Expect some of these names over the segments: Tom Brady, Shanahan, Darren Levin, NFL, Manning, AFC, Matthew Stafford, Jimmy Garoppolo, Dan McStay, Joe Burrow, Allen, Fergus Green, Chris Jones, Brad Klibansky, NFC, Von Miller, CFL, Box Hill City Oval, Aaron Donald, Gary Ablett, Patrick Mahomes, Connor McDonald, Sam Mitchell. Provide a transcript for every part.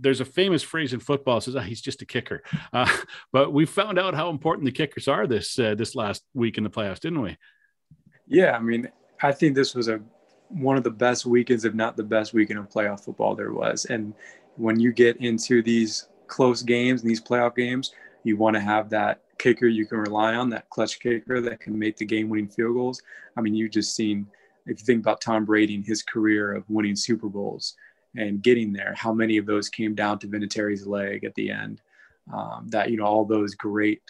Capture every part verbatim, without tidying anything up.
there's a famous phrase in football that says, oh, he's just a kicker. Uh, but we found out how important the kickers are this, uh, this last week in the playoffs, didn't we? Yeah. I mean, I think this was a, one of the best weekends, if not the best weekend of playoff football there was. And when you get into these close games and these playoff games, you want to have that kicker you can rely on, that clutch kicker that can make the game-winning field goals. I mean, you've just seen, if you think about Tom Brady and his career of winning Super Bowls and getting there, how many of those came down to Vinatieri's leg at the end, um, that, you know, all those great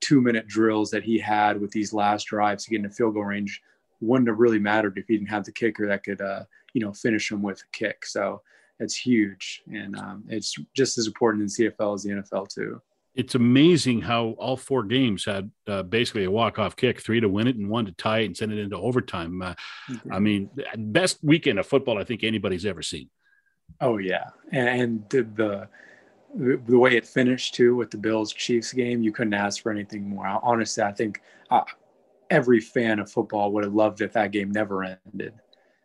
two-minute drills that he had with these last drives to get into field goal range wouldn't have really mattered if he didn't have the kicker that could, uh, you know, finish him with a kick. So it's huge. And um, it's just as important in C F L as the N F L too. It's amazing how all four games had uh, basically a walk-off kick, three to win it and one to tie it and send it into overtime. Uh, mm-hmm. I mean, best weekend of football I think anybody's ever seen. Oh, yeah. And the, the the way it finished, too, with the Bills-Chiefs game, you couldn't ask for anything more. Honestly, I think uh, every fan of football would have loved if that game never ended.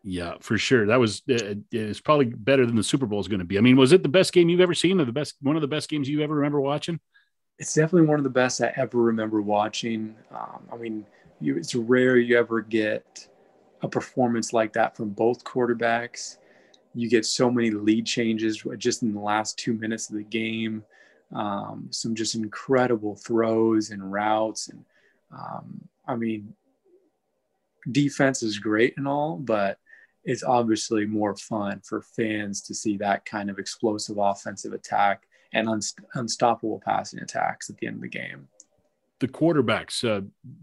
Yeah, for sure. That was uh, it's probably better than the Super Bowl is going to be. I mean, was it the best game you've ever seen or the best one of the best games you ever remember watching? It's definitely one of the best I ever remember watching. Um, I mean, you, it's rare you ever get a performance like that from both quarterbacks. You get so many lead changes just in the last two minutes of the game. Um, some just incredible throws and routes. And um, I mean, defense is great and all, but it's obviously more fun for fans to see that kind of explosive offensive attack and un- unstoppable passing attacks at the end of the game. The quarterbacks uh,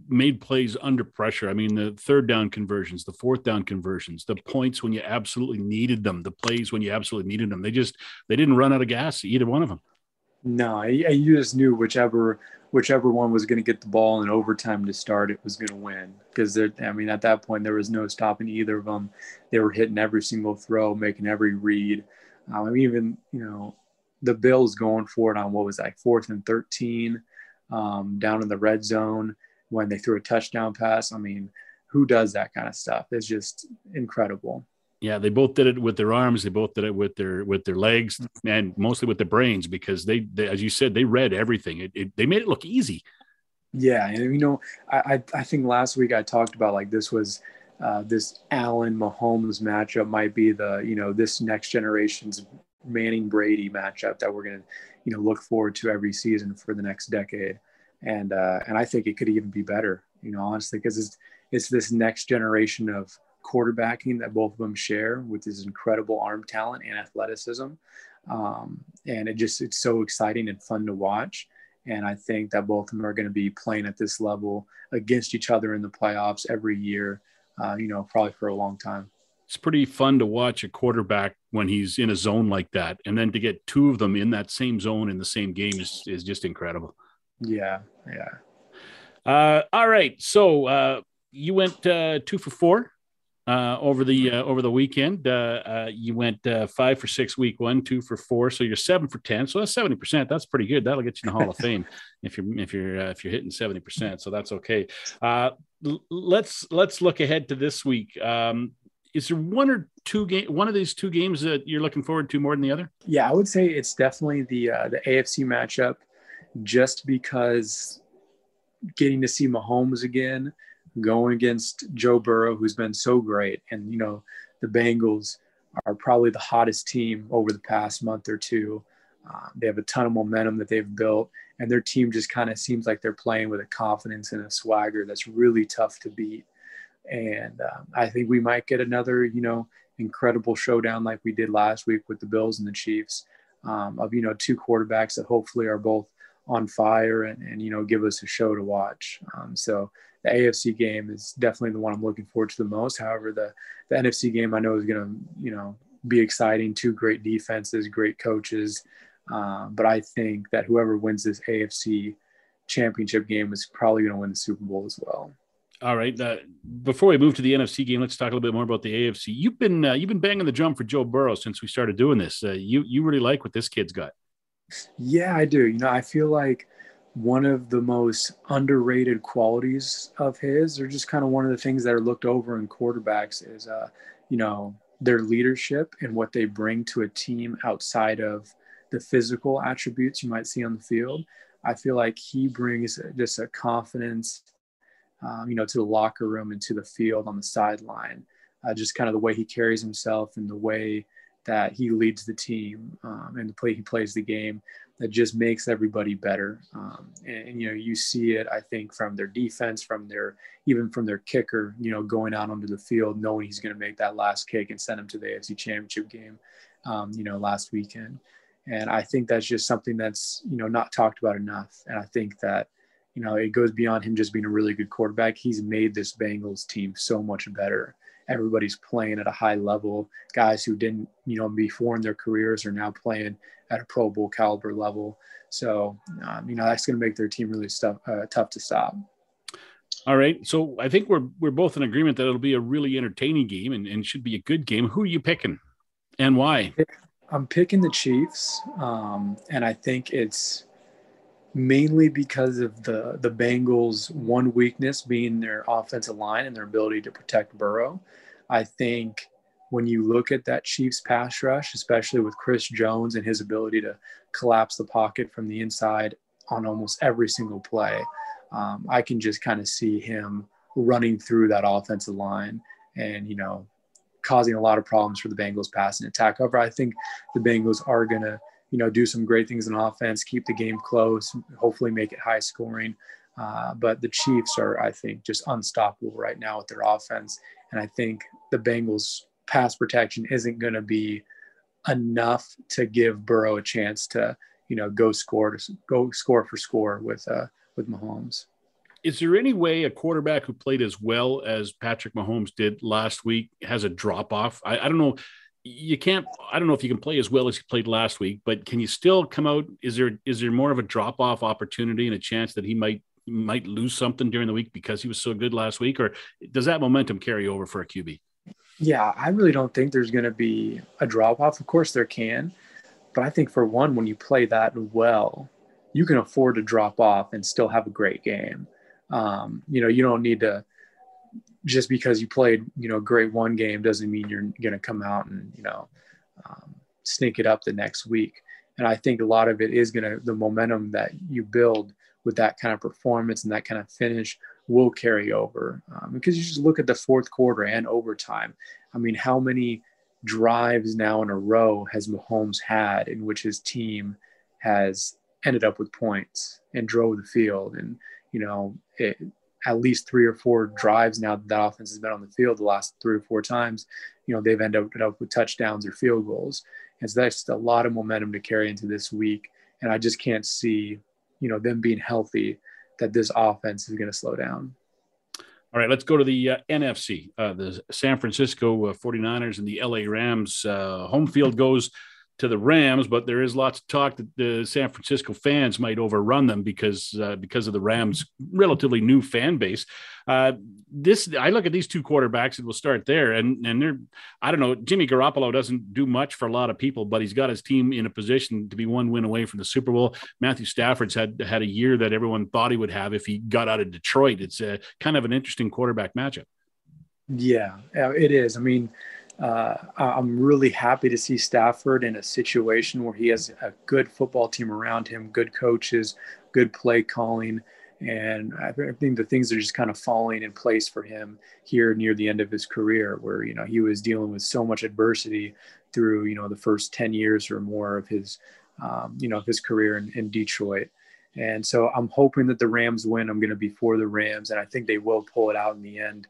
made plays under pressure. I mean, the third down conversions, the fourth down conversions, the points when you absolutely needed them, the plays when you absolutely needed them. They just, they didn't run out of gas, either one of them. No, you just knew whichever, whichever one was going to get the ball in overtime to start, it was going to win. Because, I mean, at that point, there was no stopping either of them. They were hitting every single throw, making every read. I um, mean, even, you know, the Bills going for it on what was like fourth and thirteen um, down in the red zone when they threw a touchdown pass. I mean, who does that kind of stuff? It's just incredible. Yeah. They both did it with their arms. They both did it with their, with their legs and mostly with their brains, because they, they as you said, they read everything. It, it, they made it look easy. Yeah. And you know, I, I think last week I talked about like, this was uh, this Allen Mahomes matchup might be the, you know, this next generation's Manning Brady matchup that we're going to, you know, look forward to every season for the next decade. And, uh, and I think it could even be better, you know, honestly, because it's, it's this next generation of quarterbacking that both of them share with this incredible arm talent and athleticism. Um, and it just, it's so exciting and fun to watch. And I think that both of them are going to be playing at this level against each other in the playoffs every year, uh, you know, probably for a long time. It's pretty fun to watch a quarterback when he's in a zone like that. And then to get two of them in that same zone in the same game is, is just incredible. Yeah. Yeah. Uh, all right. So uh, you went uh, two for four uh, over the, uh, over the weekend. Uh, uh, you went uh, five for six week one, two for four. So you're seven for ten. So that's seventy percent. That's pretty good. That'll get you in the Hall of Fame if you're, if you're, uh, if you're hitting seventy percent. So that's okay. Uh, l- let's, let's look ahead to this week. Um, Is there one or two game, one of these two games that you're looking forward to more than the other? Yeah, I would say it's definitely the uh, the A F C matchup, just because getting to see Mahomes again, going against Joe Burrow, who's been so great, and you know the Bengals are probably the hottest team over the past month or two. Uh, they have a ton of momentum that they've built, and their team just kind of seems like they're playing with a confidence and a swagger that's really tough to beat. And um, I think we might get another, you know, incredible showdown like we did last week with the Bills and the Chiefs um, of, you know, two quarterbacks that hopefully are both on fire and, and you know, give us a show to watch. Um, so the A F C game is definitely the one I'm looking forward to the most. However, the, the N F C game I know is going to, you know, be exciting. Two great defenses, great coaches. Um, but I think that whoever wins this A F C championship game is probably going to win the Super Bowl as well. All right. Uh, before we move to the N F C game, let's talk a little bit more about the A F C. You've been uh, you've been banging the drum for Joe Burrow since we started doing this. Uh, you you really like what this kid's got. Yeah, I do. You know, I feel like one of the most underrated qualities of his, or just kind of one of the things that are looked over in quarterbacks, is uh, you know, their leadership and what they bring to a team outside of the physical attributes you might see on the field, I feel like he brings just a confidence, um, you know, to the locker room and to the field on the sideline. Uh, just kind of the way he carries himself and the way that he leads the team um, and the play he plays the game, that just makes everybody better. Um, and, and, you know, you see it, I think, from their defense, from their, even from their kicker, you know, going out onto the field, knowing he's going to make that last kick and send him to the A F C Championship game, um, you know, last weekend. And I think that's just something that's, you know, not talked about enough. And I think that, you know, it goes beyond him just being a really good quarterback. He's made this Bengals team so much better. Everybody's playing at a high level. Guys who didn't, you know, before in their careers are now playing at a Pro Bowl caliber level. So, um, you know, that's going to make their team really stuff, uh, tough to stop. All right. So I think we're we're both in agreement that it'll be a really entertaining game and, and should be a good game. Who are you picking and why? I'm picking the Chiefs. Um, and I think it's mainly because of the, the Bengals' one weakness being their offensive line and their ability to protect Burrow. I think when you look at that Chiefs pass rush, especially with Chris Jones and his ability to collapse the pocket from the inside on almost every single play, um, I can just kind of see him running through that offensive line and, you know, causing a lot of problems for the Bengals passing attack. However, I think the Bengals are going to, you know, do some great things in offense, keep the game close, hopefully make it high scoring. Uh, but the Chiefs are, I think, just unstoppable right now with their offense. And I think the Bengals pass protection isn't going to be enough to give Burrow a chance to, you know, go score, to go score for score with, uh, with Mahomes. Is there any way a quarterback who played as well as Patrick Mahomes did last week has a drop off? I, I don't know. You can't, I don't know if you can play as well as he played last week, but can you still come out? Is there, is there more of a drop-off opportunity and a chance that he might, might lose something during the week because he was so good last week? Or does that momentum carry over for a Q B? Yeah, I really don't think there's going to be a drop-off. Of course there can, but I think for one, when you play that well, you can afford to drop off and still have a great game. Um, you know, you don't need to, just because you played, you know, great one game doesn't mean you're going to come out and, you know, um, sneak it up the next week. And I think a lot of it is going to, the momentum that you build with that kind of performance and that kind of finish will carry over. Um, because you just look at the fourth quarter and overtime. I mean, how many drives now in a row has Mahomes had in which his team has ended up with points and drove the field? And, you know, it, at least three or four drives now that, that offense has been on the field the last three or four times, you know, they've ended up with touchdowns or field goals. And so that's a lot of momentum to carry into this week. And I just can't see, you know, them being healthy, that this offense is going to slow down. All right, let's go to the uh, N F C, uh, the San Francisco uh, forty-niners and the L A Rams. Uh, home field goes to the Rams, but there is lots of talk that the San Francisco fans might overrun them because uh, because of the Rams' relatively new fan base. Uh, this I look at these two quarterbacks, and we'll start there. And and they're I don't know. Jimmy Garoppolo doesn't do much for a lot of people, but he's got his team in a position to be one win away from the Super Bowl. Matthew Stafford's had had a year that everyone thought he would have if he got out of Detroit. It's a kind of an interesting quarterback matchup. Yeah, it is. I mean. Uh, I'm really happy to see Stafford in a situation where he has a good football team around him, good coaches, good play calling. And I think the things are just kind of falling in place for him here near the end of his career, where, you know, he was dealing with so much adversity through, you know, the first ten years or more of his, um, you know, his career in, in Detroit. And so I'm hoping that the Rams win. I'm going to be for the Rams, and I think they will pull it out in the end.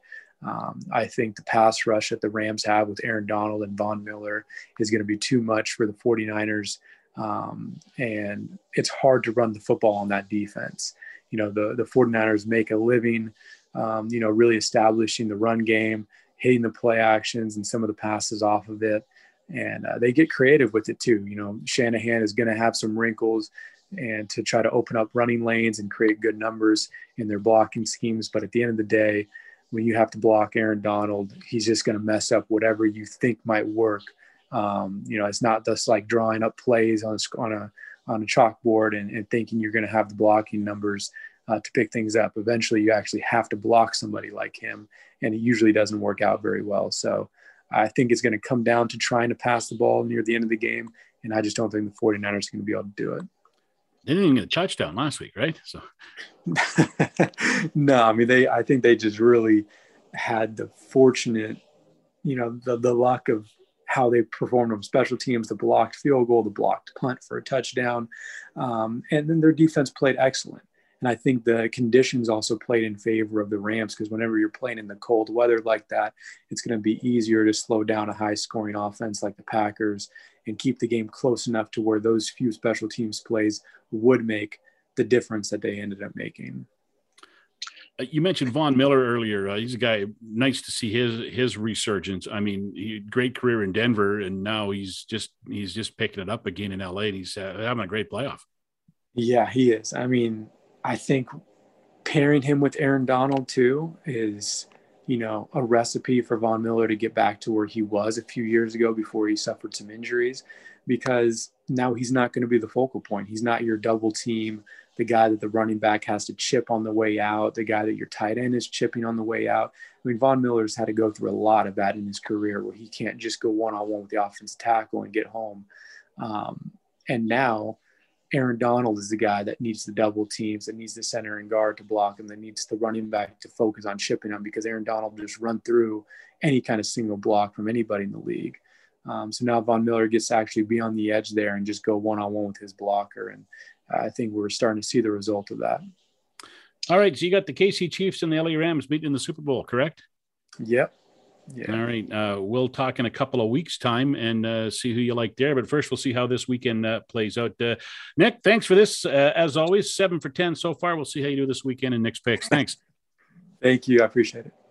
Um, I think the pass rush that the Rams have with Aaron Donald and Von Miller is going to be too much for the forty-niners. Um, and it's hard to run the football on that defense. You know, the, the forty-niners make a living, um, you know, really establishing the run game, hitting the play actions and some of the passes off of it. And uh, they get creative with it too. You know, Shanahan is going to have some wrinkles and to try to open up running lanes and create good numbers in their blocking schemes. But at the end of the day, when you have to block Aaron Donald, he's just going to mess up whatever you think might work. Um, you know, it's not just like drawing up plays on a, on a, on a chalkboard and, and thinking you're going to have the blocking numbers uh, to pick things up. Eventually you actually have to block somebody like him, and it usually doesn't work out very well. So I think it's going to come down to trying to pass the ball near the end of the game And I just don't think the 49ers are going to be able to do it. They didn't even get a touchdown last week, right? So, no, I mean, they, I think they just really had the fortunate, you know, the, the luck of how they performed on special teams, the blocked field goal, the blocked punt for a touchdown. Um, and then their defense played excellent. And I think the conditions also played in favor of the Rams, because whenever you're playing in the cold weather like that, it's going to be easier to slow down a high-scoring offense like the Packers and keep the game close enough to where those few special teams plays would make the difference that they ended up making. You mentioned Von Miller earlier. Uh, he's a guy, nice to see his his resurgence. I mean, he, great career in Denver, and now he's just he's just picking it up again in L A, and he's uh, having a great playoff. Yeah, he is. I mean, I think pairing him with Aaron Donald too is, you know, a recipe for Von Miller to get back to where he was a few years ago before he suffered some injuries, because now he's not going to be the focal point. He's not your double team, the guy that the running back has to chip on the way out, the guy that your tight end is chipping on the way out. I mean, Von Miller's had to go through a lot of that in his career where he can't just go one-on-one with the offensive tackle and get home. Um, and now Aaron Donald is the guy that needs the double teams, that needs the center and guard to block him, that needs the running back to focus on chipping him, because Aaron Donald will just run through any kind of single block from anybody in the league. Um, so now Von Miller gets to actually be on the edge there and just go one-on-one with his blocker, and I think we're starting to see the result of that. All right. So you got the K C Chiefs and the L A Rams meeting in the Super Bowl, correct? Yep. Yeah. All right. Uh, we'll talk in a couple of weeks' time and uh, see who you like there. But first, we'll see how this weekend uh, plays out. Uh, Nick, thanks for this. Uh, as always, seven for ten so far. We'll see how you do this weekend in Nick's picks. Thanks. Thank you. I appreciate it.